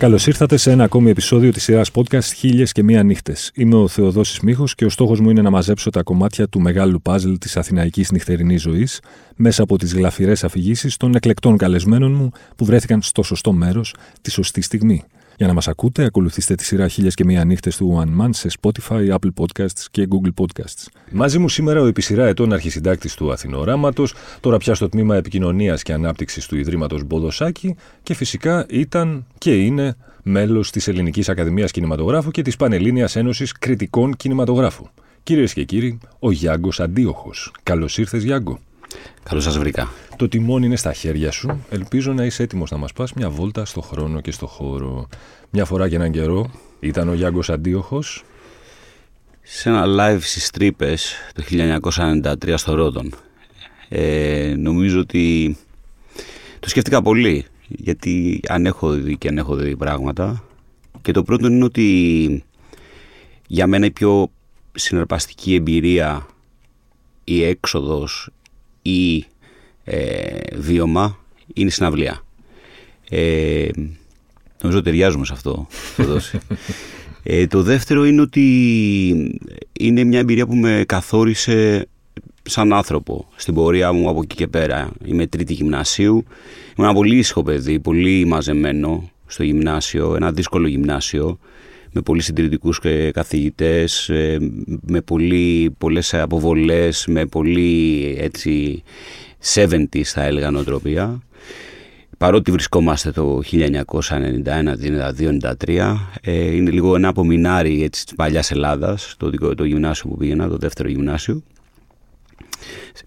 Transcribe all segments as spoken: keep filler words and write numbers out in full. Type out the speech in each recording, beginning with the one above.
Καλώς ήρθατε σε ένα ακόμη επεισόδιο της σειράς podcast «Χίλιες και μία νύχτες». Είμαι ο Θεοδόσης Μίχος και ο στόχος μου είναι να μαζέψω τα κομμάτια του μεγάλου παζλ της αθηναϊκής νυχτερινής ζωής μέσα από τις γλαφυρές αφηγήσεις των εκλεκτών καλεσμένων μου που βρέθηκαν στο σωστό μέρος τη σωστή στιγμή. Για να μας ακούτε, ακολουθήστε τη σειρά «Χίλιες και μία νύχτες» του One Month σε Spotify, Apple Podcasts και Google Podcasts. Μαζί μου σήμερα ο επί σειρά ετών αρχισυντάκτης του Αθηνοράματος, τώρα πια στο τμήμα επικοινωνίας και ανάπτυξης του Ιδρύματος Μποδοσάκη και φυσικά ήταν και είναι μέλος της Ελληνικής Ακαδημίας Κινηματογράφου και της Πανελλήνιας Ένωσης Κριτικών Κινηματογράφου. Κυρίες και κύριοι, ο Γιάγκος Αντίοχος. Καλώς ήρθες, Γιάγκο. Καλώς σας βρήκα. Το τιμόνι είναι στα χέρια σου. Ελπίζω να είσαι έτοιμος να μας πας μια βόλτα στο χρόνο και στο χώρο. Μια φορά και έναν καιρό ήταν ο Γιάγκος Αντίοχος σε ένα live στις Τρύπες το χίλια εννιακόσια ενενήντα τρία στο Ρόδον. Ε, νομίζω ότι το σκέφτηκα πολύ, γιατί αν έχω δει και αν έχω δει πράγματα. Και το πρώτο είναι ότι για μένα η πιο συναρπαστική εμπειρία, η έξοδος ή ε, βίωμα είναι η συναυλία. Ε, νομίζω ταιριάζουμε σε αυτό. Το, ε, το δεύτερο είναι ότι είναι μια εμπειρία που με καθόρισε σαν άνθρωπο στην πορεία μου από εκεί και πέρα. Είμαι τρίτη γυμνασίου. Είμαι ένα πολύ ήσυχο παιδί, πολύ μαζεμένο στο γυμνάσιο, ένα δύσκολο γυμνάσιο, με πολύ συντηρητικούς καθηγητές, με πολύ, πολλές αποβολές, με πολύ έτσι εβδομήντα θα έλεγα νοοτροπία. Παρότι βρισκόμαστε το χίλια εννιακόσια ενενήντα ένα ενενήντα δύο ενενήντα τρία, ε, είναι λίγο ένα απομεινάρι έτσι της παλιάς Ελλάδας, το, το γυμνάσιο που πήγαινα, το δεύτερο γυμνάσιο.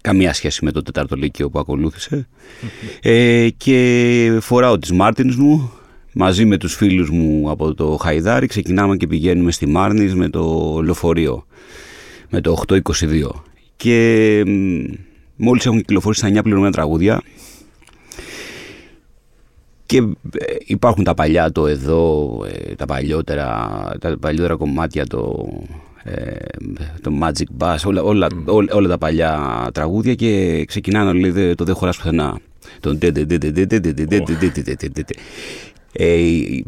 Καμία σχέση με το τέταρτο λύκειο που ακολούθησε. Ε, και φοράω τις Martins μου. Μαζί με τους φίλους μου από το Χαϊδάρι ξεκινάμε και πηγαίνουμε στη Μάρνη με το λεωφορείο, με το οκτώ είκοσι δύο. Και μόλις έχουν κυκλοφορήσει τα εννιά πληρωμένα τραγούδια και υπάρχουν τα παλιά, το εδώ, τα παλιότερα, τα παλιότερα κομμάτια, το, το Magic Bass, όλα, όλα, όλα, όλα τα παλιά τραγούδια και ξεκινάνε όλοι το «Δε χωράς πουθενά». Ε,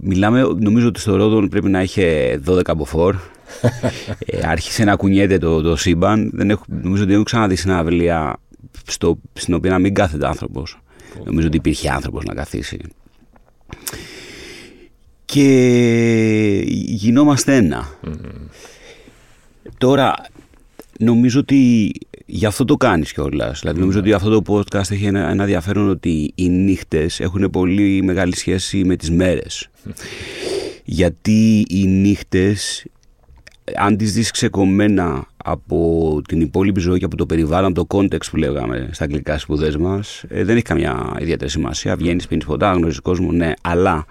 μιλάμε, νομίζω ότι στο Ρόδον πρέπει να είχε δώδεκα μποφόρ. ε, άρχισε να κουνιέται το, το σύμπαν. Δεν έχω, νομίζω ότι δεν έχω ξαναδεί συναυλία στο, στην οποία να μην κάθεται άνθρωπος. Oh. Νομίζω ότι υπήρχε άνθρωπος να καθίσει. Και γινόμαστε ένα. Mm-hmm. Τώρα, νομίζω ότι γι' αυτό το κάνεις κιόλας. Δηλαδή, νομίζω ότι αυτό το podcast έχει ένα, ένα ενδιαφέρον, ότι οι νύχτες έχουν πολύ μεγάλη σχέση με τις μέρες. Γιατί οι νύχτες, αν τις δεις ξεκομμένα από την υπόλοιπη ζωή και από το περιβάλλον, το context που λέγαμε στα αγγλικά σπουδές μας, ε, δεν έχει καμιά ιδιαίτερη σημασία. Βγαίνεις, πίνεις ποτά, γνωρίζεις κόσμο, ναι, αλλά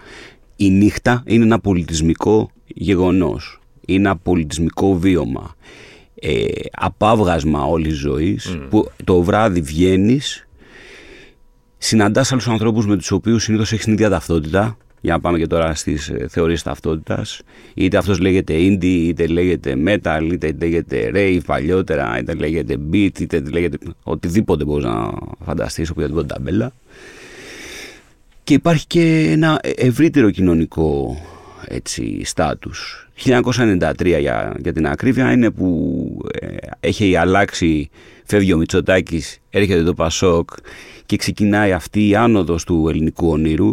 η νύχτα είναι ένα πολιτισμικό γεγονός. Είναι ένα πολιτισμικό βίωμα. Ε, απάβγασμα όλης ζωής, mm. που το βράδυ βγαίνεις, συναντάς άλλους ανθρώπους με τους οποίους συνήθως έχεις την ίδια ταυτότητα. Για να πάμε και τώρα στις θεωρίες ταυτότητας, είτε αυτός λέγεται indie, είτε λέγεται metal, είτε λέγεται rave παλιότερα, είτε λέγεται beat, είτε λέγεται οτιδήποτε μπορείς να φανταστείς, οποιαδήποτε ταμπέλα. Και υπάρχει και ένα ευρύτερο κοινωνικό στάτους. χίλια εννιακόσια ενενήντα τρία για, για την ακρίβεια είναι που ε, έχει αλλάξει, φεύγει ο Μητσοτάκης, έρχεται το Πασόκ και ξεκινάει αυτή η άνοδος του ελληνικού ονείρου.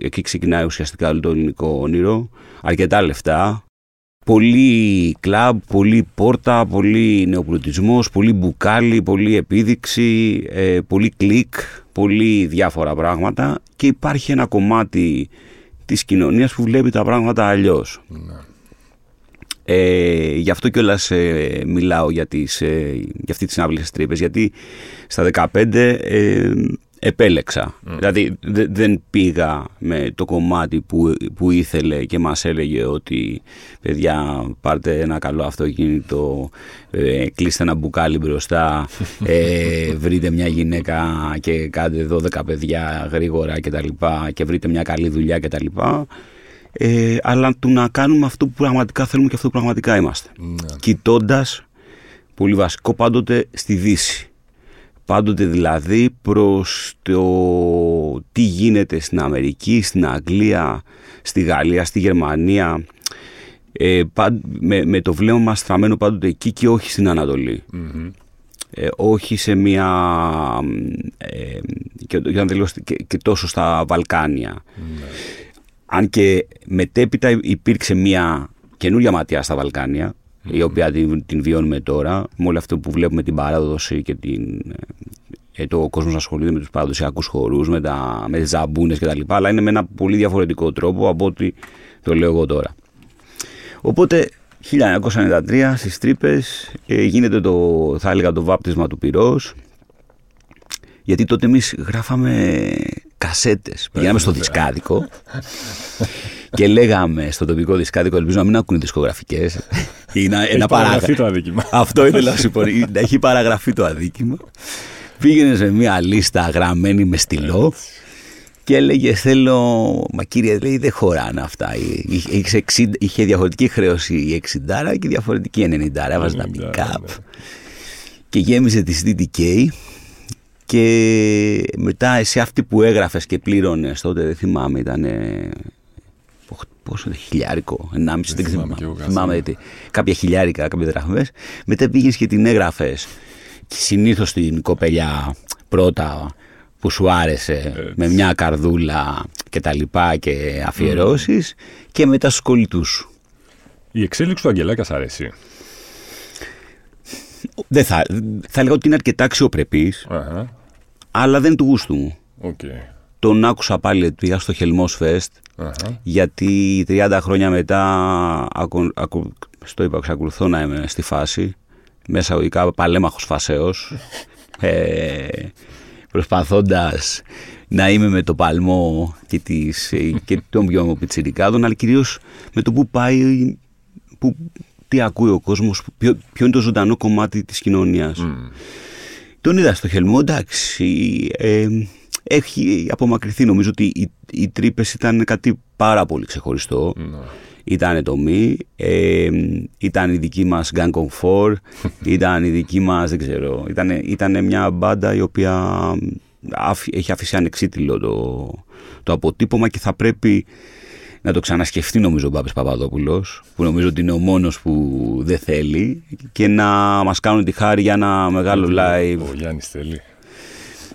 Εκεί ξεκινάει ουσιαστικά το ελληνικό όνειρο. Αρκετά λεφτά, πολύ κλαμπ, πολύ πόρτα, πολύ νεοπλουτισμός, πολύ μπουκάλι, πολύ επίδειξη, ε, πολύ κλικ, πολύ διάφορα πράγματα, και υπάρχει ένα κομμάτι της κοινωνίας που βλέπει τα πράγματα αλλιώς. Ναι. Ε, γι' αυτό κιόλας ε, μιλάω για, τις, ε, για αυτή τη συναυλία στις Τρύπες, γιατί στα δεκαπέντε ε, επέλεξα. Mm. Δηλαδή δε, δεν πήγα με το κομμάτι που, που ήθελε και μας έλεγε ότι παιδιά, πάρτε ένα καλό αυτοκίνητο, ε, κλείστε ένα μπουκάλι μπροστά, ε, βρείτε μια γυναίκα και κάντε δώδεκα παιδιά γρήγορα και τα λοιπά, και βρείτε μια καλή δουλειά και τα λοιπά. Ε, αλλά του να κάνουμε αυτό που πραγματικά θέλουμε και αυτό που πραγματικά είμαστε. Mm. Κοιτώντας, πολύ βασικό, πάντοτε στη Δύση. Πάντοτε δηλαδή προς το τι γίνεται στην Αμερική, στην Αγγλία, στη Γαλλία, στη Γερμανία, ε, παν, με, με το βλέμμα μας στραμμένο πάντοτε εκεί και όχι στην Ανατολή. Mm-hmm. Ε, όχι σε μια... Ε, και, και, και τόσο στα Βαλκάνια. Mm-hmm. Αν και μετέπειτα υπήρξε μια καινούρια ματιά στα Βαλκάνια, mm-hmm. η οποία την, την βιώνουμε τώρα, με όλο αυτό που βλέπουμε, την παράδοση και την... Ε, το, ο κόσμος ασχολείται με τους παραδοσιακούς χορούς, με, τα, με τις ζαμπούνες κτλ. Αλλά είναι με ένα πολύ διαφορετικό τρόπο από ό,τι το λέω εγώ τώρα. Οπότε, χίλια εννιακόσια ενενήντα τρία στις Τρύπες ε, γίνεται το, θα έλεγα, το βάπτισμα του πυρός. Γιατί τότε εμείς γράφαμε κασέτες. Πηγαίναμε στο δισκάδικο και λέγαμε στο τοπικό δισκάδικο, ελπίζω να μην ακούνε δισκογραφικές. Έχει παραγραφεί το αδίκημα. Αυτό ήθελα να σου πω. Έχει παραγραφεί το αδίκημα. Πήγαινε σε μια λίστα γραμμένη με στυλό και έλεγε: Θέλω. Μα κύριε, λέει, δεν χωράνε αυτά. Είχε διαφορετική χρέωση η εξηντάρα και διαφορετική ενενηντάρα. Έβαζε τα pick-up και γέμιζε τις ντι ντι κέι. Και μετά εσύ αυτή που έγραφες και πλήρωνες τότε, δεν θυμάμαι, ήταν πόσο, χιλιάρικο, ενάμιση, δεν θυμάμαι, θυμάμαι γιατί, κάποια χιλιάρικα, κάποιες δραχμές. Μετά πήγες και την έγραφες και συνήθως την κοπελιά πρώτα που σου άρεσε, έτσι, με μια καρδούλα και τα λοιπά και αφιερώσεις, mm. και μετά στους κολλητούς σου. Η εξέλιξη του Αγγελάκα σ' αρέσει? Δεν θα, θα έλεγα ότι είναι αρκετά αξιοπρεπής, uh-huh. αλλά δεν του γούστου μου. Okay. Τον άκουσα πάλι, πήγα στο Χελμό Φεστ, uh-huh. γιατί τριάντα χρόνια μετά, ακου, ακου, στο είπα, εξακολουθώ να είμαι στη φάση, μέσα οικά παλέμαχος φασέος, ε, προσπαθώντας να είμαι με το παλμό και, τις, και τον πιο πιτσιρικάδων, αλλά κυρίως με το που πάει... Που, τι ακούει ο κόσμος, ποιο, ποιο είναι το ζωντανό κομμάτι της κοινωνίας. Mm. Τον είδα στο Χελμό, εντάξει, ε, έχει απομακρυνθεί. Νομίζω ότι οι, οι Τρύπες ήταν κάτι πάρα πολύ ξεχωριστό. Mm. Ήτανε το μη, ε, ήταν η δική μας Gang of Four, ήταν η δική μας, δεν ξέρω, ήτανε, ήτανε μια μπάντα η οποία αφ, έχει αφήσει ανεξίτηλο το, το αποτύπωμα και θα πρέπει... να το ξανασκεφτεί, νομίζω, ο Πάπης Παπαδόπουλος, που νομίζω ότι είναι ο μόνος που δεν θέλει, και να μας κάνουν τη χάρη για ένα μεγάλο live. Ο Γιάννης θέλει.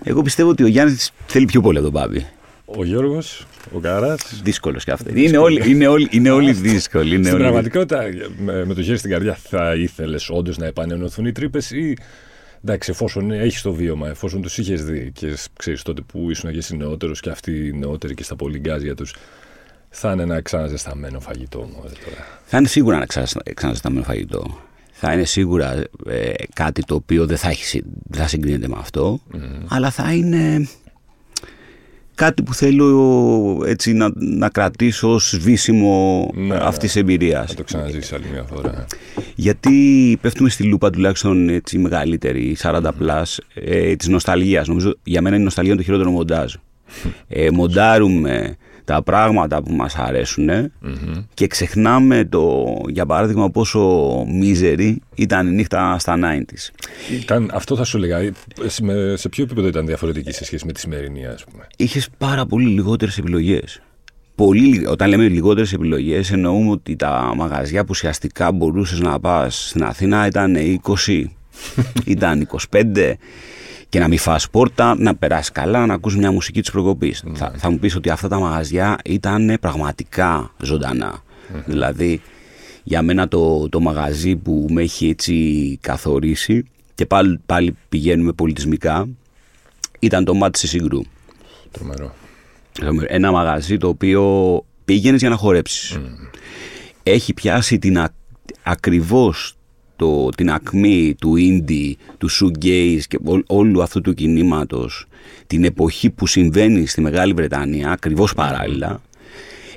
Εγώ πιστεύω ότι ο Γιάννης θέλει πιο πολύ από τον Πάπη. Ο Γιώργος, ο Καράς. Δύσκολος και αυτό. Είναι όλοι, είναι όλοι, είναι όλοι δύσκολοι. Είναι στην όλοι... πραγματικότητα, με το χέρι στην καρδιά, θα ήθελες όντως να επανενωθούν οι Τρύπες ή... Εντάξει, εφόσον έχεις το βίωμα, εφόσον τους είχες δει και ξέρεις τότε που ήσουν και εσύ νεότερος και αυτοί νεότεροι και στα πολυγκάζια τους. Θα είναι ένα ξαναζεσταμένο φαγητό όμως τώρα. Θα είναι σίγουρα ένα ξαναζεσταμένο φαγητό. Θα είναι σίγουρα ε, κάτι το οποίο δεν θα, έχει, δεν θα συγκρίνεται με αυτό, mm. αλλά θα είναι κάτι που θέλω έτσι, να, να κρατήσω ως σβήσιμο, ναι, αυτής της εμπειρίας. Θα το ξαναζήσεις άλλη μια φορά. Γιατί πέφτουμε στη λούπα, τουλάχιστον έτσι, μεγαλύτερη, σαράντα συν, mm. ε, της νοσταλγίας. Νομίζω για μένα η νοσταλγία είναι το χειρότερο μοντάζ. ε, μοντάρουμε... τα πράγματα που μας αρέσουν, mm-hmm. και ξεχνάμε το, για παράδειγμα, πόσο μίζερη ήταν η νύχτα στα ενενήντα. Ήταν, αυτό θα σου λέγα. Σε, σε ποιο επίπεδο ήταν διαφορετική σε σχέση με τη σημερινή, ας πούμε? Είχες πάρα πολύ λιγότερες επιλογές. Πολύ, όταν λέμε λιγότερες επιλογές, εννοούμε ότι τα μαγαζιά που ουσιαστικά μπορούσες να πας στην Αθήνα ήταν είκοσι, ήταν είκοσι πέντε. Και να μην φας πόρτα, να περάσεις καλά, να ακούσεις μια μουσική της προκοπής. Mm. Θα, θα μου πεις ότι αυτά τα μαγαζιά ήταν πραγματικά ζωντανά. Mm. Δηλαδή, για μένα το, το μαγαζί που με έχει έτσι καθορίσει, και πάλι, πάλι πηγαίνουμε πολιτισμικά, ήταν το Μάτ στη Σύγκρου. Τρομερό. Ένα μαγαζί το οποίο πήγαινες για να χορέψεις. Mm. Έχει πιάσει την α, ακριβώς... Το, την ακμή του indie, του shoegaze και ό, όλου αυτού του κινήματος, την εποχή που συμβαίνει στη Μεγάλη Βρετανία, ακριβώς παράλληλα.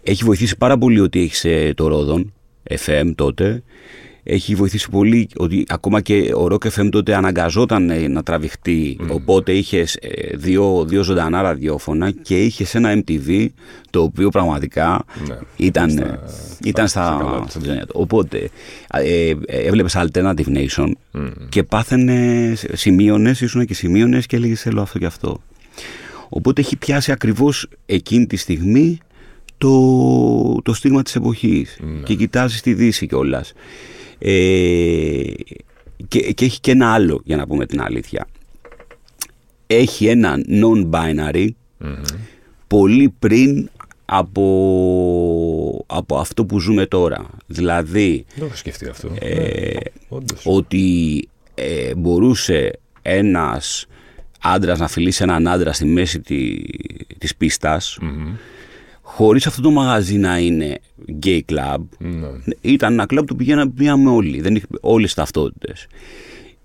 Έχει βοηθήσει πάρα πολύ ότι έχεις ε, το Ρόδον εφ εμ τότε. Έχει βοηθήσει πολύ ότι ακόμα και ο Rock εφ εμ τότε αναγκαζόταν ε, να τραβηχτεί. Mm. Οπότε είχες ε, δύο, δύο ζωντανά ραδιόφωνα και είχες ένα εμ τι βι το οποίο πραγματικά ναι, ήταν στα... Ήταν στα, στα... στα... Οπότε ε, ε, έβλεπες Alternative Nation, mm. και πάθαινες, σημείωνες, ήσουν και σημείωνες και έλεγες θέλω αυτό και αυτό. Οπότε έχει πιάσει ακριβώς εκείνη τη στιγμή το, το στίγμα της εποχής. Ναι. Και κοιτάζει τη Δύση κιόλας. Ε, και, και έχει και ένα άλλο, για να πούμε την αλήθεια. Έχει ένα non-binary mm-hmm. πολύ πριν από, από αυτό που ζούμε τώρα. Δηλαδή, δεν έχω σκεφτεί αυτό. Ε, ναι, ότι ε, μπορούσε ένας άντρας να φιλήσει έναν άντρα στη μέση τη, της πίστας mm-hmm. χωρίς αυτό το μαγαζί να είναι gay club. Mm-hmm. Ήταν ένα club που πηγαίναμε όλοι, δεν είχε όλες ταυτότητες.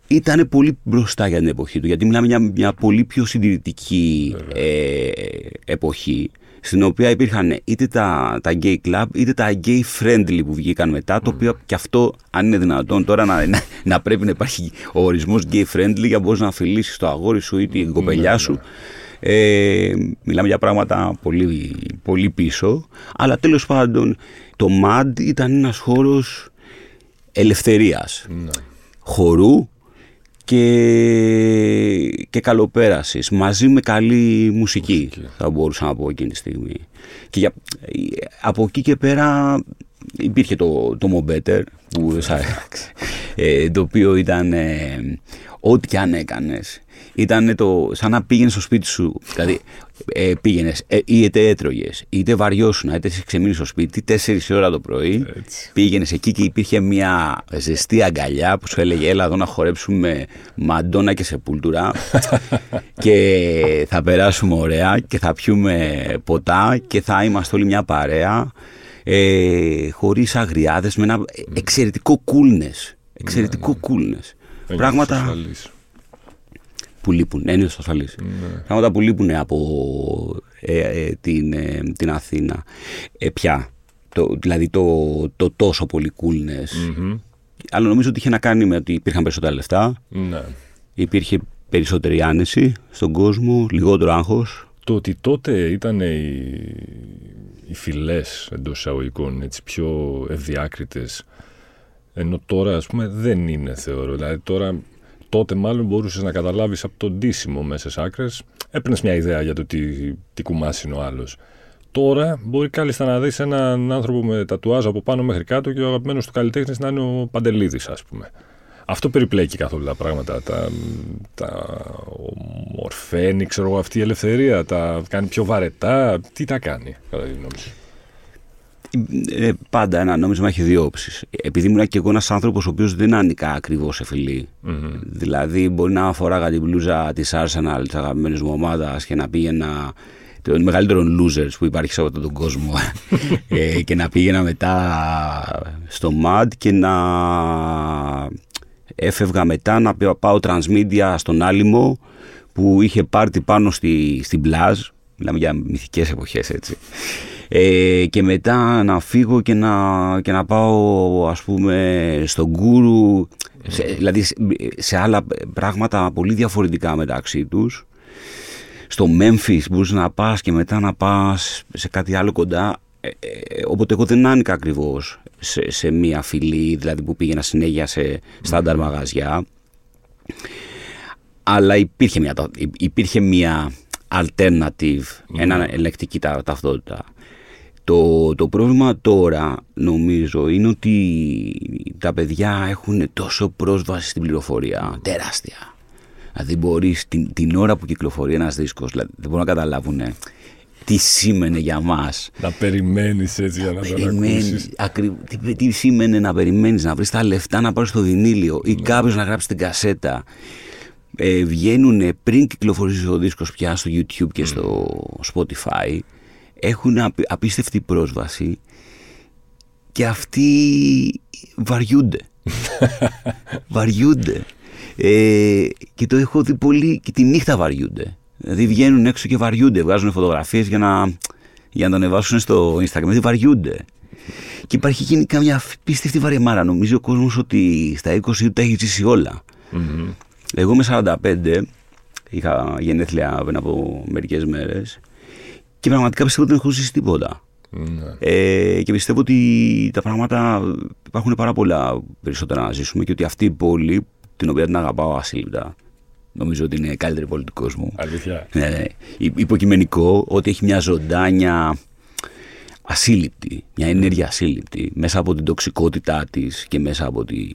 Ήτανε πολύ μπροστά για την εποχή του, γιατί μιλάμε για μια πολύ πιο συντηρητική ε, εποχή, στην οποία υπήρχαν είτε τα, τα gay club είτε τα gay friendly που βγήκαν μετά, το οποίο και αυτό, αν είναι δυνατόν τώρα να, να, να πρέπει να υπάρχει ο ορισμός gay friendly για να μπορείς να φιλήσεις το αγόρι σου ή την κοπελιά σου. Ε, μιλάμε για πράγματα πολύ, πολύ πίσω, αλλά τέλος πάντων το μαντ ήταν ένας χώρος ελευθερίας, χορού και, και καλοπέρασης, μαζί με καλή μουσική, μουσική θα μπορούσα να πω εκείνη τη στιγμή. Και για, από εκεί και πέρα υπήρχε το, το Mo Better που, ε, το οποίο ήταν ε, ό,τι και αν έκανες ήταν το, σαν να πήγαινες στο σπίτι σου. Δηλαδή ε, πήγαινες ε, είτε έτρωγες είτε βαριόσουνα είτε ξεμείνεις στο σπίτι τέσσερις ώρα το πρωί. Έτσι. Πήγαινες εκεί και υπήρχε μια ζεστή αγκαλιά που σου έλεγε έλα εδώ να χορέψουμε Μαντόνα και Σεπούλτουρα και θα περάσουμε ωραία και θα πιούμε ποτά και θα είμαστε όλοι μια παρέα, ε, χωρίς αγριάδες, με ένα εξαιρετικό coolness, εξαιρετικό coolness. Πράγματα που λείπουν, έννοιος ασφαλής. Ναι. Πράγματα που λείπουν από ε, ε, την, ε, την Αθήνα ε, πια. Το, δηλαδή το, το τόσο πολύ coolness. Mm-hmm. Αλλά νομίζω ότι είχε να κάνει με ότι υπήρχαν περισσότερα λεφτά. Ναι. Υπήρχε περισσότερη άνεση στον κόσμο, λιγότερο άγχος. Το ότι τότε ήταν οι, οι φυλές εντός εισαγωγικών έτσι, πιο ευδιάκριτες. Ενώ τώρα ας πούμε δεν είναι θεωρώ. Δηλαδή τώρα... Τότε μάλλον μπορούσες να καταλάβεις από το ντύσιμο μέσα σε άκρες. Έπαιρνες μια ιδέα για το τι, τι κουμάς είναι ο άλλος. Τώρα μπορεί κάλλιστα να δεις έναν άνθρωπο με τατουάζ από πάνω μέχρι κάτω και ο αγαπημένος του καλλιτέχνης να είναι ο Παντελίδης, ας πούμε. Αυτό περιπλέκει καθόλου τα πράγματα. Τα, τα ομορφαίνει, ξέρω εγώ, αυτή η ελευθερία. Τα κάνει πιο βαρετά. Τι τα κάνει, κατά τη γνώμη σου? Ε, πάντα ένα νόμισμα έχει δύο όψεις. Επειδή ήμουν και εγώ ένας άνθρωπος ο οποίος δεν ανήκα ακριβώς σε φιλή. Mm-hmm. Δηλαδή, μπορεί να φοράγα την μπλούζα της Arsenal, της αγαπημένης μου ομάδας και να πήγαινα των μεγαλύτερων losers που υπάρχει σε αυτόν τον κόσμο ε, και να πήγαινα μετά στο MAD και να έφευγα μετά να πάω transmedia στον Άλυμο που είχε πάρτι πάνω στη, στην πλάζ. Μιλάμε για μυθικές εποχές, έτσι. Ε, και μετά να φύγω και να, και να πάω ας πούμε στον Γκούρου, σε, δηλαδή σε, σε άλλα πράγματα πολύ διαφορετικά μεταξύ τους. Στο Μέμφις μπορείς να πας και μετά να πας σε κάτι άλλο κοντά, ε, ε, οπότε εγώ δεν άνοικα ακριβώς σε, σε μία φυλή, δηλαδή που πήγαινα συνέχεια σε στάνταρ μαγαζιά, αλλά υπήρχε μια, υπήρχε μια alternative, mm. ένα ελεκτική τα, ταυτότητα. Το, το πρόβλημα τώρα νομίζω είναι ότι τα παιδιά έχουν τόσο πρόσβαση στην πληροφορία, τεράστια. Δηλαδή μπορείς την, την ώρα που κυκλοφορεί ένας δίσκος, δηλαδή, δεν μπορούν να καταλάβουν τι σήμαινε για μας. Να περιμένεις έτσι για να, να τον ακούσεις. Ακρι... Τι, τι σήμαινε να περιμένεις, να βρεις τα λεφτά να πάρεις το βινίλιο mm. ή κάποιος να γράψει την κασέτα. Ε, βγαίνουν πριν κυκλοφορήσει ο δίσκος πια στο YouTube και στο mm. Spotify. Έχουν απίστευτη πρόσβαση και αυτοί βαριούνται. Βαριούνται. Ε, και το έχω δει πολύ και τη νύχτα βαριούνται. Δηλαδή βγαίνουν έξω και βαριούνται. Βγάζουν φωτογραφίες για να, για να το ανεβάσουν στο Instagram. Δηλαδή βαριούνται. Και υπάρχει γενικά μια απίστευτη βαρεμάρα. Νομίζει ο κόσμος ότι στα είκοσι τα έχει ζήσει όλα. Mm-hmm. Εγώ με σαράντα πέντε είχα γενέθλια πριν από μερικές μέρες και πραγματικά πιστεύω ότι δεν έχω ζήσει τίποτα. Mm. Ε, και πιστεύω ότι τα πράγματα υπάρχουν πάρα πολλά περισσότερα να ζήσουμε και ότι αυτή η πόλη, την οποία την αγαπάω ασύλληπτα, νομίζω ότι είναι η καλύτερη πόλη του κόσμου. Αλήθεια. Ναι, ναι. Υποκειμενικό ότι έχει μια ζωντάνια ασύλληπτη, μια ενέργεια ασύλληπτη μέσα από την τοξικότητά της και μέσα από τη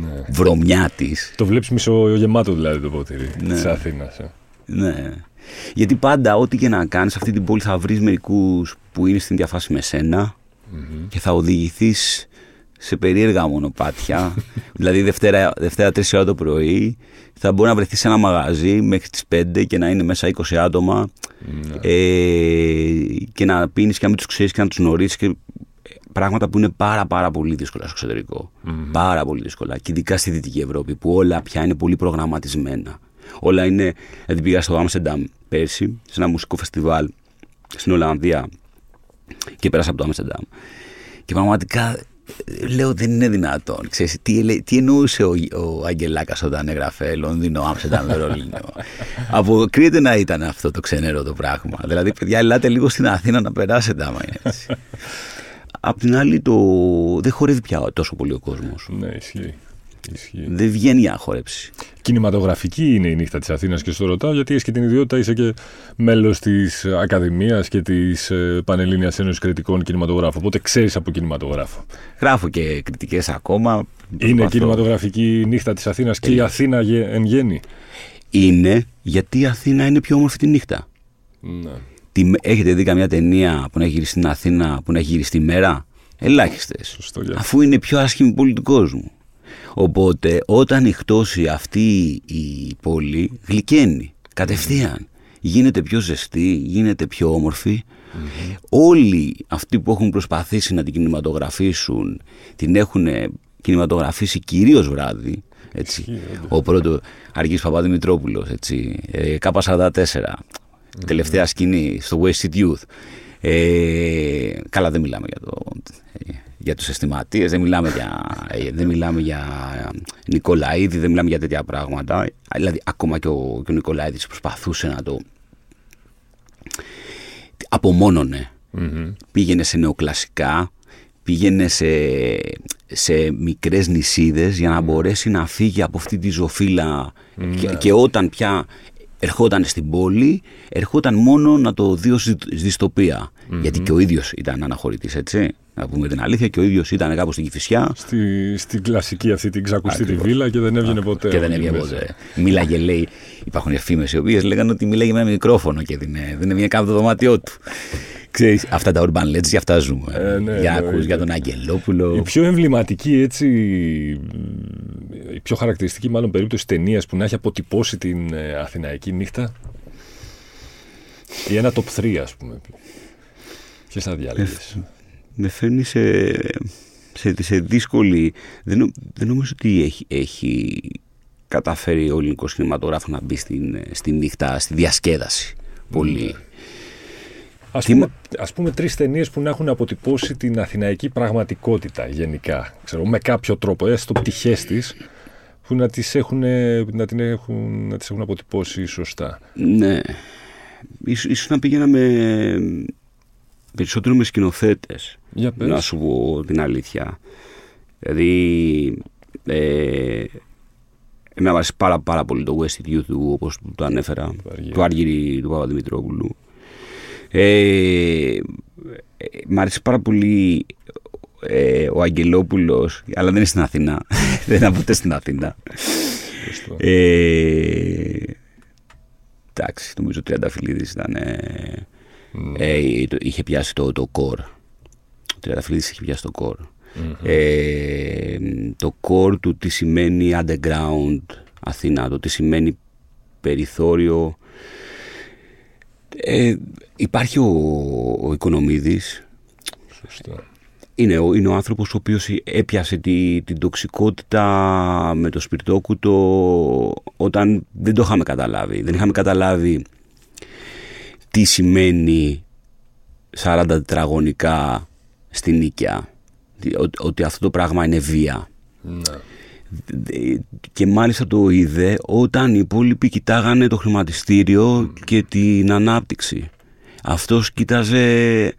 ναι. βρωμιά της. Το βλέπεις μισογεμάτο δηλαδή το ποτήρι ναι. της Αθήνας. Ε. Ναι. Γιατί πάντα ό,τι και να κάνεις αυτή την πόλη θα βρεις μερικούς που είναι στην διαφάση με σένα mm-hmm. και θα οδηγηθείς σε περίεργα μονοπάτια. Δηλαδή Δευτέρα, Δευτέρα τρεις ώρα το πρωί θα μπορεί να βρεθεί σε ένα μαγαζί μέχρι τις πέντε και να είναι μέσα είκοσι άτομα mm. ε, και να πίνεις και να μην τους ξέρεις και να τους γνωρίσεις και πράγματα που είναι πάρα πάρα πολύ δύσκολα στο εξωτερικό. Mm. Πάρα πολύ δύσκολα. Και ειδικά στη Δυτική Ευρώπη που όλα πια είναι πολύ προγραμματισμένα. Όλα είναι, δηλαδή πήγα στο Άμστερνταμ πέρσι σε ένα μουσικό φεστιβάλ στην Ολλανδία και πέρασα από το Άμστερνταμ και πραγματικά λέω δεν είναι δυνατόν. Ξέρεις, τι, τι εννοούσε ο, ο Αγγελάκας όταν έγραφε Λονδίνο, Άμστερνταμ, Βερολίνο. Αποκρίνεται να ήταν αυτό το ξενέρο το πράγμα. Δηλαδή, παιδιά, ελάτε λίγο στην Αθήνα να περάσετε άμα είναι έτσι. Απ' την άλλη, το... δεν χορεύει πια τόσο πολύ ο κόσμος. Ναι, ισχύει. Ισχύει. Δεν βγαίνει για χορέψη. Κινηματογραφική είναι η νύχτα της Αθήνας και στο ρωτάω γιατί έχεις και την ιδιότητα, είσαι και μέλος της Ακαδημίας και της Πανελλήνιας Ένωσης Κριτικών Κινηματογράφου. Οπότε ξέρεις από κινηματογράφο. Γράφω και κριτικές ακόμα. Είναι προσπαθώ. Κινηματογραφική νύχτα της Αθήνας και ε. η Αθήνα εν γέννη. Είναι, γιατί η Αθήνα είναι πιο όμορφη τη νύχτα. Ναι. Τι, έχετε δει καμιά ταινία που να γυρίσει στην Αθήνα που να γυρίσει τη μέρα? Ελάχιστες. Σωστό, αφού είναι πιο άσχημη πόλη του κόσμου. Οπότε όταν νυχτώσει αυτή η πόλη γλυκαίνει κατευθείαν. Mm-hmm. Γίνεται πιο ζεστή, γίνεται πιο όμορφη. Mm-hmm. Όλοι αυτοί που έχουν προσπαθήσει να την κινηματογραφήσουν, την έχουν κινηματογραφήσει κυρίως βράδυ. Έτσι. Mm-hmm. Ο πρώτος Άργυρης Παπαδημητρόπουλος, Κάπα σαράντα τέσσερα, mm-hmm. τελευταία σκηνή στο Wasted Youth. Ε, καλά δεν μιλάμε για, το, για τους αισθηματίες, δεν μιλάμε για, δεν μιλάμε για Νικολαίδη, δεν μιλάμε για τέτοια πράγματα. Δηλαδή ακόμα και ο, και ο Νικολαίδης προσπαθούσε να το απομόνωνε. Mm-hmm. Πήγαινε σε νεοκλασικά, πήγαινε σε, σε μικρές νησίδες για να μπορέσει να φύγει από αυτή τη ζωφύλα. Mm-hmm. και, και όταν πια ερχόταν στην πόλη, ερχόταν μόνο να το δει ως δυστοπία. Mm-hmm. Γιατί και ο ίδιος ήταν αναχωρητής, έτσι. Να πούμε την αλήθεια, και ο ίδιος ήταν κάπου στην Κηφισιά. Στη, στην κλασική αυτή την ξακουστή τη βίλα και δεν έβγαινε ποτέ. Και δεν έβγαινε ποτέ. Μίλαγε, λέει, υπάρχουν εφήμες οι οποίες λέγανε ότι μιλάγε με ένα μικρόφωνο και δεν, δεν έβγαινε καν το δωμάτιό του. Ξέρεις, αυτά τα urban legends, για αυτά ζούμε. Ε, ναι, για, ναι, ναι. για τον Αγγελόπουλο. Η πιο εμβληματική, έτσι, η πιο χαρακτηριστική μάλλον περίπτωση ταινίας που να έχει αποτυπώσει την αθηναϊκή νύχτα. Ή ένα τοπ θρι, ας πούμε. Ποιες θα διάλεγες? Με φέρνει σε, σε, σε δύσκολη... Δεν, νο, δεν νομίζω ότι έχει, έχει καταφέρει ο ελληνικός κινηματογράφος να μπει στην, στην νύχτα, στη διασκέδαση πολύ. Mm. Ας πούμε, μα... ας πούμε τρεις ταινίες που να έχουν αποτυπώσει την αθηναϊκή πραγματικότητα γενικά, ξέρω, με κάποιο τρόπο, έστω πτυχές της, που να τις έχουν, να την έχουν, να τις έχουν αποτυπώσει σωστά. Ναι. Ίσως να πηγαίναμε περισσότερο με σκηνοθέτες, να σου πω την αλήθεια. Δηλαδή, ε, εμένα βάζει πάρα, πάρα πολύ το West Youth, όπως το ανέφερα, του Άργυρη του Παπαδημητρόπουλου. Ε, μ' αρέσει πάρα πολύ ε, ο Αγγελόπουλος, αλλά δεν είναι στην Αθήνα. Δεν είναι ποτέ στην Αθήνα. ε, εντάξει, νομίζω ο Τριανταφυλλίδης ήταν, ε, mm. ε, είχε πιάσει το, το κορ. Ο Τριανταφυλλίδης είχε πιάσει το κορ. Mm-hmm. Ε, το κορ του τι σημαίνει underground Αθήνα, το τι σημαίνει περιθώριο. Ε, υπάρχει ο, ο Οικονομίδης. Σωστά. Είναι ο, είναι ο άνθρωπος ο οποίος έπιασε τη, την τοξικότητα με το σπιρτόκουτο όταν δεν το είχαμε καταλάβει. Δεν είχαμε καταλάβει τι σημαίνει σαράντα τετραγωνικά στη Νίκαια. Ότι, ότι αυτό το πράγμα είναι βία. Ναι. Και μάλιστα το είδε όταν οι υπόλοιποι κοιτάγανε το χρηματιστήριο και την ανάπτυξη. Αυτός κοίταζε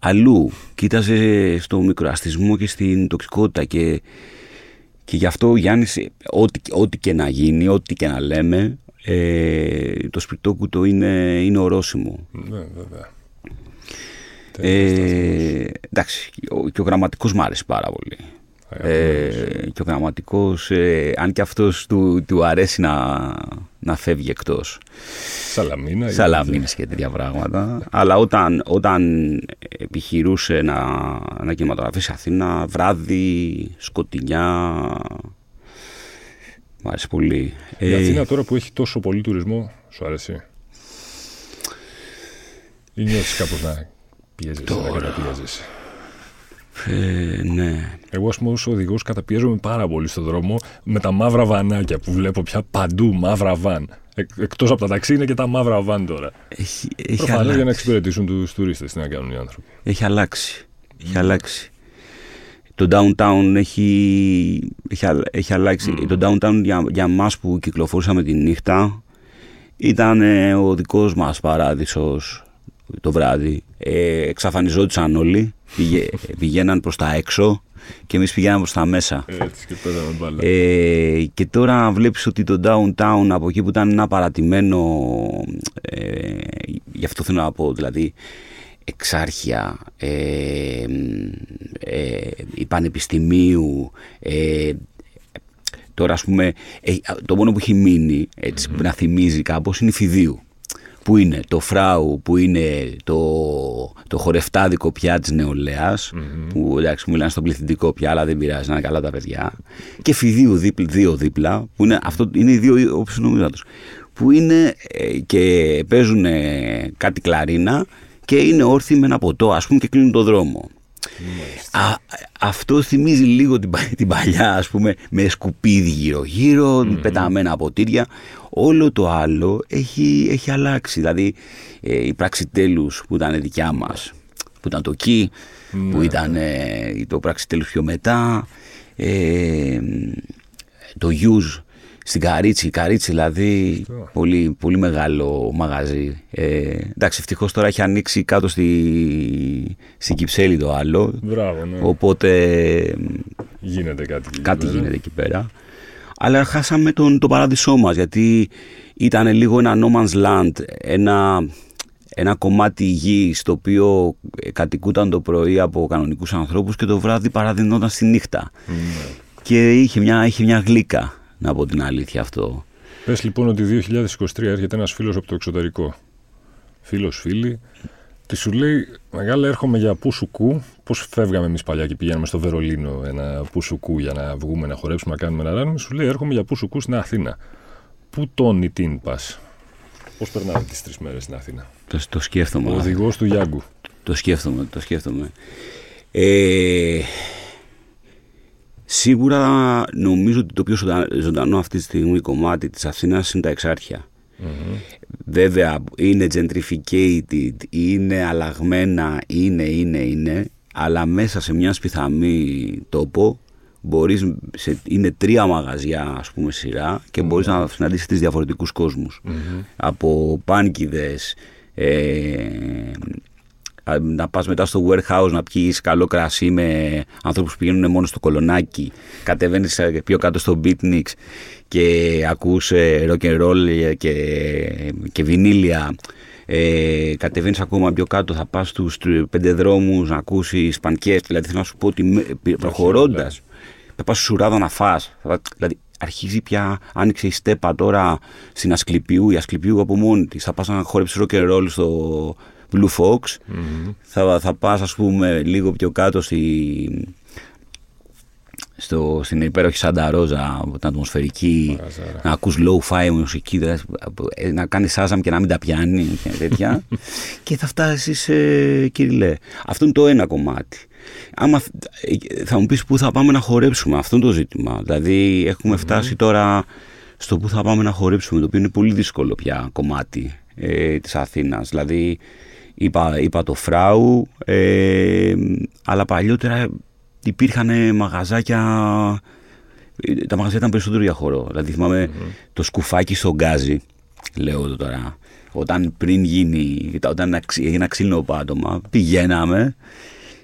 αλλού, κοίταζε στο μικροαστισμό και στην τοξικότητα και, και γι' αυτό ο Γιάννης, ό,τι, ό,τι και να γίνει, ό,τι και να λέμε, ε, το σπιρτόκουτο είναι, είναι ορόσημο. Ναι, βέβαια. Ε, εντάξει, και ο γραμματικός μου αρέσει πάρα πολύ. Ε, και ο γραμματικός, ε, αν και αυτός του, του αρέσει να, να φεύγει εκτός Σαλαμίνα, Σαλαμίνες και τέτοια πράγματα. Αλλά όταν, όταν επιχειρούσε να, να κινηματογραφήσει Αθήνα, βράδυ, σκοτεινιά, μου αρέσει πολύ. Η ε, Αθήνα τώρα που έχει τόσο πολύ τουρισμό, σου αρέσει? Ή νιώθεις κάπως να πιέζεσαι, τώρα. να καταπιέζεσαι? Ε, ναι. Εγώ, ας πούμε, ως οδηγός καταπιέζομαι πάρα πολύ στον δρόμο με τα μαύρα βανάκια που βλέπω πια παντού. Μαύρα βαν. Εκτός από τα ταξί είναι και τα μαύρα βαν τώρα. Έχει, έχει Προφανώς για να εξυπηρετήσουν τους τουρίστες, τι να κάνουν οι άνθρωποι. Έχει αλλάξει. Mm. Έχει αλλάξει. Το downtown έχει, έχει, έχει αλλάξει. Mm. Το downtown για, για μας που κυκλοφορούσαμε τη νύχτα ήταν ε, ο δικός μας παράδεισος το βράδυ. Ε, εξαφανιζόντουσαν όλοι. Πηγαίναν προς τα έξω και εμείς πηγαίναμε προς τα μέσα. Έτσι, και, πέρα, ε, και τώρα βλέπεις ότι το downtown από εκεί που ήταν ένα παρατημένο, ε, γι' αυτό θέλω να πω, δηλαδή Εξάρχεια, ε, ε, η Πανεπιστημίου, ε, τώρα ας πούμε, ε, το μόνο που έχει μείνει, έτσι, mm-hmm. να θυμίζει κάπως, είναι η Φιδίου. Που είναι το Φράου, που είναι το, το χορευτάδικο πια της νεολαίας, mm-hmm. που εντάξει μιλάνε στο πληθυντικό πια, αλλά δεν πειράζει, να είναι καλά τα παιδιά. Και Φιδίου δίπλα, δύο δίπλα, που είναι, αυτό, είναι οι δύο όπως νομίζω τους, που είναι ε, και παίζουν ε, κάτι κλαρίνα και είναι όρθιοι με ένα ποτό, ας πούμε, και κλείνουν το δρόμο. Mm-hmm. Α, αυτό θυμίζει λίγο την, την παλιά, ας πούμε, με σκουπίδι γύρω-γύρω, mm-hmm. πεταμένα ποτήρια. Όλο το άλλο έχει, έχει αλλάξει. Δηλαδή, ε, οι Πραξιτέλους που ήταν δικιά μας, που ήταν το Κι, mm-hmm. που ήταν ε, το Πραξιτέλους πιο μετά, ε, το Γιουζ στην Καρίτσι, η Καρίτσι δηλαδή, mm-hmm. πολύ, πολύ μεγάλο μαγαζί. Ε, εντάξει, ευτυχώς τώρα έχει ανοίξει κάτω στη, στην Κυψέλη το άλλο. Μπράβο, ναι. Οπότε γίνεται κάτι, κάτι γίνεται εκεί πέρα. Αλλά χάσαμε τον, τον παράδεισό μας, γιατί ήταν λίγο ένα no man's land, ένα, ένα κομμάτι γη στο οποίο κατοικούταν το πρωί από κανονικούς ανθρώπους και το βράδυ παραδεινόταν στη νύχτα. Mm. Και είχε μια, είχε μια γλύκα, να πω την αλήθεια αυτό. Πες λοιπόν ότι δύο χιλιάδες είκοσι τρία έρχεται ένας φίλος από το εξωτερικό, φίλος φίλη, και σου λέει, μεγάλα, έρχομαι για πουσουκού. Πώς φεύγαμε εμείς παλιά και πηγαίναμε στο Βερολίνο ένα πουσουκού για να βγούμε, να χορέψουμε, να κάνουμε, να ράνουμε. Σου λέει, έρχομαι για πουσουκού στην Αθήνα. Πού τον ητήν πας? Πώς περνάμε τις τρεις μέρες στην Αθήνα? Το, το σκέφτομαι. Ο οδηγός του Γιάγκου. Το σκέφτομαι, το σκέφτομαι. Ε, σίγουρα νομίζω ότι το πιο ζωντανό αυτή τη στιγμή κομμάτι της Αθήνας είναι τα Εξάρχεια. Mm-hmm. Βέβαια είναι gentrificated, είναι αλλαγμένα, είναι, είναι, είναι, αλλά μέσα σε μια σπιθαμή τόπο μπορείς, σε, είναι τρία μαγαζιά ας πούμε σειρά και mm-hmm. μπορείς να συναντήσεις τις διαφορετικούς κόσμους. Mm-hmm. Από πάνκιδες, ε, να πας μετά στο warehouse να πιείς καλό κρασί με ανθρώπους που πηγαίνουν μόνο στο Κολονάκι, κατεβαίνεις πιο κάτω στο Beatniks και ακούς rock and roll και, και βινίλια, ε, κατεβαίνεις ακόμα πιο κάτω, θα πας στους πέντε δρόμους να ακούσεις πανκές, δηλαδή θέλω να σου πω ότι προχωρώντας θα πας στο Σουράδο να φας, δηλαδή αρχίζει πια, άνοιξε η στέπα τώρα στην Ασκληπιού, η Ασκληπιού από μόνη της, θα πας να χορέψεις rock and roll στο Blue Fox, mm-hmm. θα, θα πας ας πούμε λίγο πιο κάτω στη, στο, στην υπέροχη Σάντα Ρόζα, την ατμοσφαιρική, Μαραζάρα. Να ακούς low-fi μουσική, δηλαδή, να κάνεις Shazam και να μην τα πιάνει και τέτοια και θα φτάσεις ε, Κυριλέ. Αυτό είναι το ένα κομμάτι. Άμα θα μου πεις πού θα πάμε να χορέψουμε, αυτό είναι το ζήτημα, δηλαδή έχουμε mm-hmm. φτάσει τώρα στο πού θα πάμε να χορέψουμε, το οποίο είναι πολύ δύσκολο πια κομμάτι ε, της Αθήνας, δηλαδή Είπα, είπα το Φράου, ε, αλλά παλιότερα υπήρχαν μαγαζάκια, τα μαγαζιά ήταν περισσότερο για χορό. Δηλαδή θυμάμαι mm-hmm. το σκουφάκι στον Γκάζι, λέω το τώρα, όταν πριν γίνει, όταν έγινε ένα ξύλινο πάτωμα, πηγαίναμε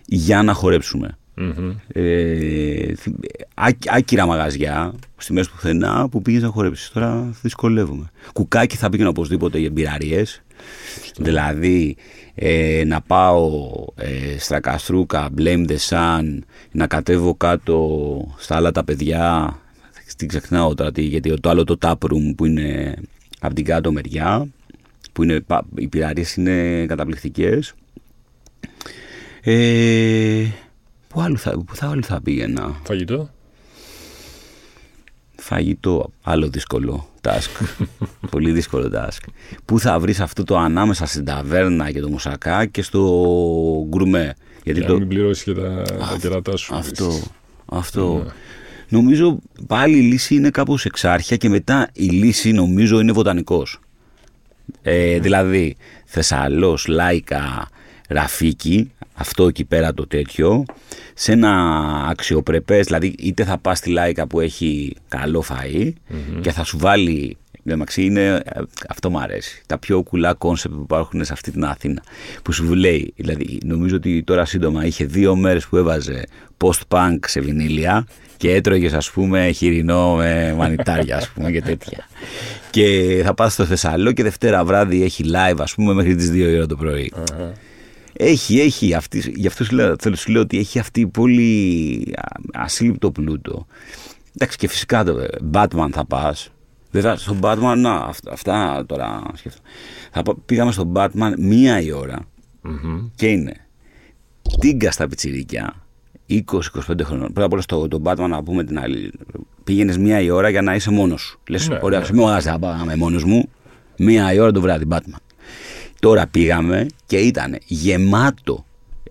για να χορέψουμε. Mm-hmm. Ε, ά, άκυρα μαγαζιά στη μέση του πουθενά που πήγες να χορέψεις. Τώρα δυσκολεύομαι. Κουκάκι θα πήγαινε οπωσδήποτε για μπειραρίες. Mm-hmm. Δηλαδή ε, να πάω ε, στρακαστρούκα, blame the sun, να κατέβω κάτω στα άλλα τα παιδιά. Την ξεχνάω τώρα, γιατί το άλλο το tap room που είναι από την κάτω μεριά, που είναι, οι πειραρίες είναι καταπληκτικές. Ε, Πού άλλο θα, που θα, θα πήγαινα. Φαγητό. Φαγητό. Άλλο δύσκολο task. Πολύ δύσκολο task. Πού θα βρεις αυτό το ανάμεσα στην ταβέρνα και το μουσακά και στο γκουρμέ. Γιατί το... μην πληρώσεις και τα, α, τα κερατά σου. Αυτό. αυτό. Yeah. Νομίζω πάλι η λύση είναι κάπως Εξάρχεια και μετά η λύση νομίζω είναι Βοτανικός. Ε, δηλαδή Θεσσαλός, Λάικα, Ραφίκη, αυτό εκεί πέρα το τέτοιο, σε ένα αξιοπρεπές, δηλαδή είτε θα πας στη Λάικα που έχει καλό φαΐ mm-hmm. και θα σου βάλει, δηλαδή είναι, αυτό μου αρέσει, τα πιο κουλά κόνσεπτ που υπάρχουν σε αυτή την Αθήνα, που σου λέει, δηλαδή νομίζω ότι τώρα σύντομα είχε δύο μέρες που έβαζε post-punk σε βινήλια και έτρωγες ας πούμε χοιρινό με μανιτάρια ας πούμε και τέτοια. Και θα πας στο Θεσσαλό και Δευτέρα βράδυ έχει live ας πούμε μέχρι τις δύο η ώρα το πρωί. Uh-huh. Έχει, έχει, αυτή, γι' αυτό σου λέω, σου λέω ότι έχει αυτή πολύ ασύλληπτο πλούτο. Εντάξει και φυσικά το Batman θα πας. Βέβαια στον Batman, να, αυτά, αυτά τώρα σκέφτομαι. Θα πήγαμε στον Batman μία η ώρα mm-hmm. και είναι τίγκα στα πιτσιρίκια. είκοσι είκοσι πέντε χρονών. Πρώτα απ' όλα στο το Batman να πούμε την άλλη. Πήγαινες μία η ώρα για να είσαι μόνος σου. Λες, ναι, ωραία, ναι. Ωραία, θα πάμε μόνος μου. Μία η ώρα το βράδυ, Batman. Τώρα πήγαμε και ήταν γεμάτο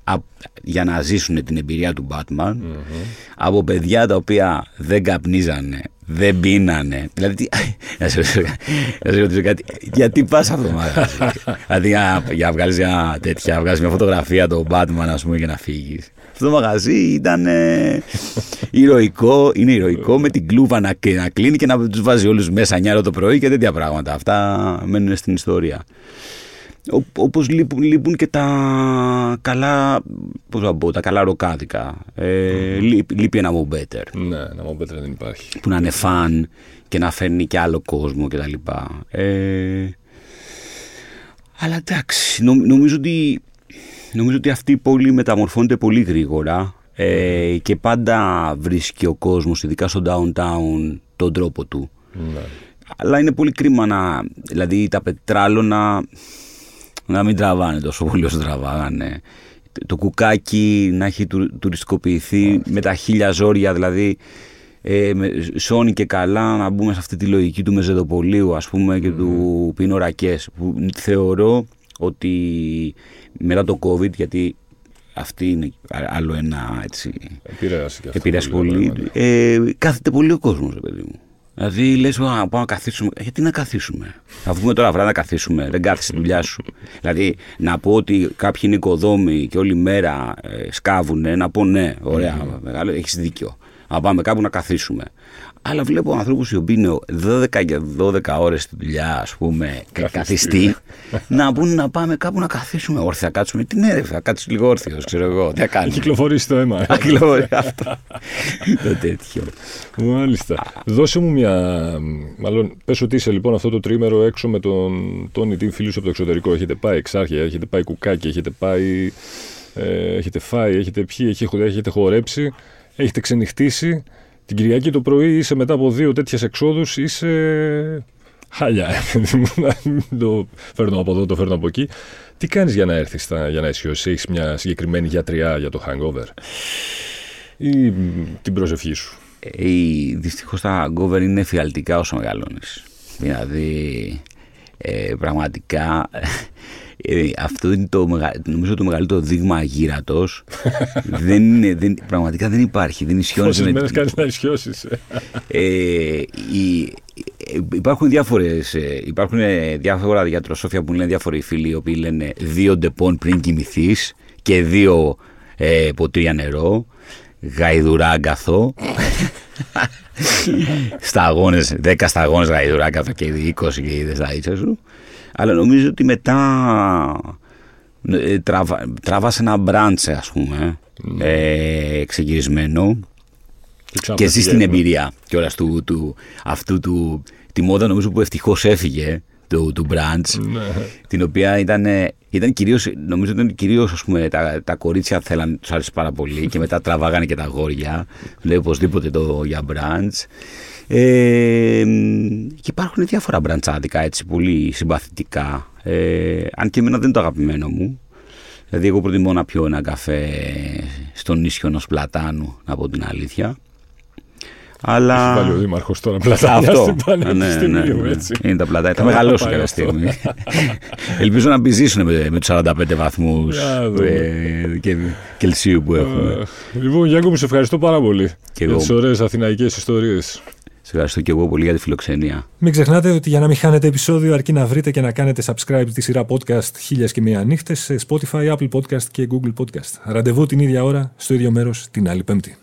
α, για να ζήσουν την εμπειρία του Batman mm-hmm. από παιδιά τα οποία δεν καπνίζανε, δεν πίνανε. Δηλαδή, να σε ρωτήσω κάτι, γιατί πας αυτό το μαγαζί. Δηλαδή, για να βγάλεις μια τέτοια, βγάλεις μια φωτογραφία του Batman, ας πούμε, και να φύγεις. Αυτό το μαγαζί ήταν ε, ηρωικό, είναι ηρωικό με την κλούβα να, να κλείνει και να τους βάζει όλους μέσα εννιά το πρωί και τέτοια πράγματα. Αυτά μένουν στην ιστορία. Ό, όπως λείπουν, λείπουν και τα καλά, πώς θα πω, τα καλά ροκάδικα. Ε, mm. λείπει, λείπει ένα Μομπέτερ. Ναι, ένα Μομπέτερ δεν υπάρχει. Που να είναι φαν και να φέρνει και άλλο κόσμο κτλ. Ε, αλλά εντάξει, νομ, νομίζω ότι... Νομίζω ότι αυτή η πόλη μεταμορφώνεται πολύ γρήγορα ε, και πάντα βρίσκει ο κόσμος, ειδικά στο downtown, τον τρόπο του. Ναι. Αλλά είναι πολύ κρίμα να, δηλαδή τα πετράλωνα να μην τραβάνε τόσο πολύ όσο τραβάγανε. Το Κουκάκι να έχει του, τουριστικοποιηθεί ναι. με τα χίλια ζόρια, δηλαδή ε, με, σώνει και καλά να μπούμε σε αυτή τη λογική του Μεζεδοπολίου ας πούμε και mm. του Πίνο Ρακές, που θεωρώ ότι μετά το COVID, γιατί αυτή είναι άλλο ένα έτσι. Επηρέασε και αυτό. Επηρέασε πολύ. Ε, κάθεται πολύ ο κόσμος, ρε παιδί μου. Δηλαδή λες, πάμε να καθίσουμε. Γιατί να καθίσουμε. Θα βγούμε τώρα βράδυ να καθίσουμε. Δεν κάθεσαι τη δουλειά σου. Δηλαδή να πω ότι κάποιοι είναι οικοδόμοι και όλη μέρα ε, σκάβουνε, να πω ναι, ωραία, μεγάλο, έχεις δίκιο. Να πάμε κάπου να καθίσουμε. Αλλά βλέπω ανθρώπους οι οποίοι είναι δώδεκα και δώδεκα ώρες στη δουλειά, ας πούμε, καθιστή, να πούνε να πάμε κάπου να καθίσουμε όρθια. Κάτσουμε. Τι ναι, ρε, θα κάτσεις λίγο όρθιος, ξέρω εγώ. Τι θα κάνεις. Κυκλοφορήσει το αίμα. Θα κυκλοφορήσει αυτό. Το τέτοιο. Μάλιστα. Δώσε μου μια. Μάλλον, πες ότι είσαι λοιπόν αυτό το τρίμερο έξω με τον Τόνι, την φίλη σου από το εξωτερικό. Έχετε πάει Εξάρχεια, έχετε πάει Κουκάκι, έχετε πάει. Έχετε φάει, έχετε πιει, έχετε χορέψει, έχετε ξενυχτήσει. Την Κυριακή το πρωί είσαι μετά από δύο τέτοιες εξόδους, είσαι χάλια. Το φέρνω από εδώ, το φέρνω από εκεί. Τι κάνεις για να έρθεις, για να αισιώσεις, έχεις μια συγκεκριμένη γιατριά για το hangover ή την προσευχή σου? Ε, δυστυχώς τα hangover είναι εφιαλτικά όσο μεγαλώνεις. Δηλαδή, ε, πραγματικά... Ε, αυτό είναι το, νομίζω το μεγαλύτερο δείγμα αγύρατος. δεν είναι, δεν, πραγματικά δεν υπάρχει. Δεν ισιώνεις. Πόσες μέρες κάνεις να ισιώσεις. ε, οι, υπάρχουν, διάφορες, υπάρχουν διάφορα γιατροσόφια που λένε, διάφοροι φίλοι οι οποίοι λένε δύο ντεπών πριν κοιμηθείς και δύο ε, ποτήρια νερό, γαϊδουράγκαθο. σταγόνες, δέκα σταγόνες γαϊδουράγκαθο και είκοσι και είδες τα ίτσα σου. Αλλά νομίζω ότι μετά τραβά, τραβάς ένα μπράντσε, ας πούμε, mm. ε, εξεγυρισμένο και εσύ στην εμπειρία κιόλας του, του, αυτού του, τη μόδα νομίζω που ευτυχώς έφυγε του, του branch, mm. την οποία ήταν, ήταν κυρίως, νομίζω ήταν κυρίως ας πούμε, τα, τα κορίτσια θέλαν, τους άρεσε πάρα πολύ και μετά τραβάγανε και τα αγόρια, λέει οπωσδήποτε το για branch. Ε, και υπάρχουν διάφορα μπραντσάδικα έτσι πολύ συμπαθητικά, ε, αν και εμένα δεν είναι το αγαπημένο μου. Δηλαδή εγώ προτιμώ να πιω ένα καφέ στον ίσιο ενός πλατάνου, να πω την αλήθεια. Αλλά... Έχει πάλι ο δήμαρχος τώρα πλατάνια στην Πανεπιστημίου, ναι, ναι, ναι, ναι. έτσι. Είναι τα πλατάνια, θα μεγαλώσουν κάποια στιγμή. Ελπίζω να μπιζήσουν με, με τους σαράντα πέντε βαθμούς ε, και, Κελσίου που έχουμε. Λοιπόν Γιάνγκο μου, σε ευχαριστώ πάρα πολύ και για τις ωραίες αθηναϊκές ιστορίες. Σε ευχαριστώ και εγώ πολύ για τη φιλοξενία. Μην ξεχνάτε ότι για να μην χάνετε επεισόδιο, αρκεί να βρείτε και να κάνετε subscribe τη σειρά podcast Χίλιες και Μία Νύχτες σε Spotify, Apple Podcasts και Google Podcasts. Ραντεβού την ίδια ώρα, στο ίδιο μέρος, την άλλη Πέμπτη.